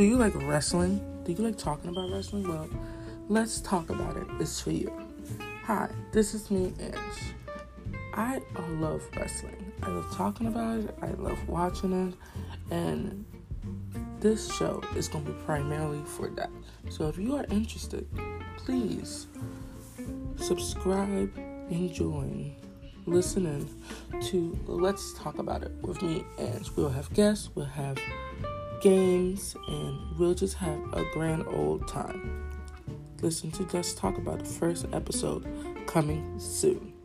Do you like wrestling? Do you like talking about wrestling? Well, let's talk about it. It's for you. Hi, this is me, Ange. I love wrestling. I love talking about it. I love watching it. And this show is going to be primarily for that. So if you are interested, please subscribe and join listening to Let's Talk About It with me, Ange. We'll have guests, we'll have games, and we'll just have a grand old time. Listen to Let's Talk About It, first episode coming soon.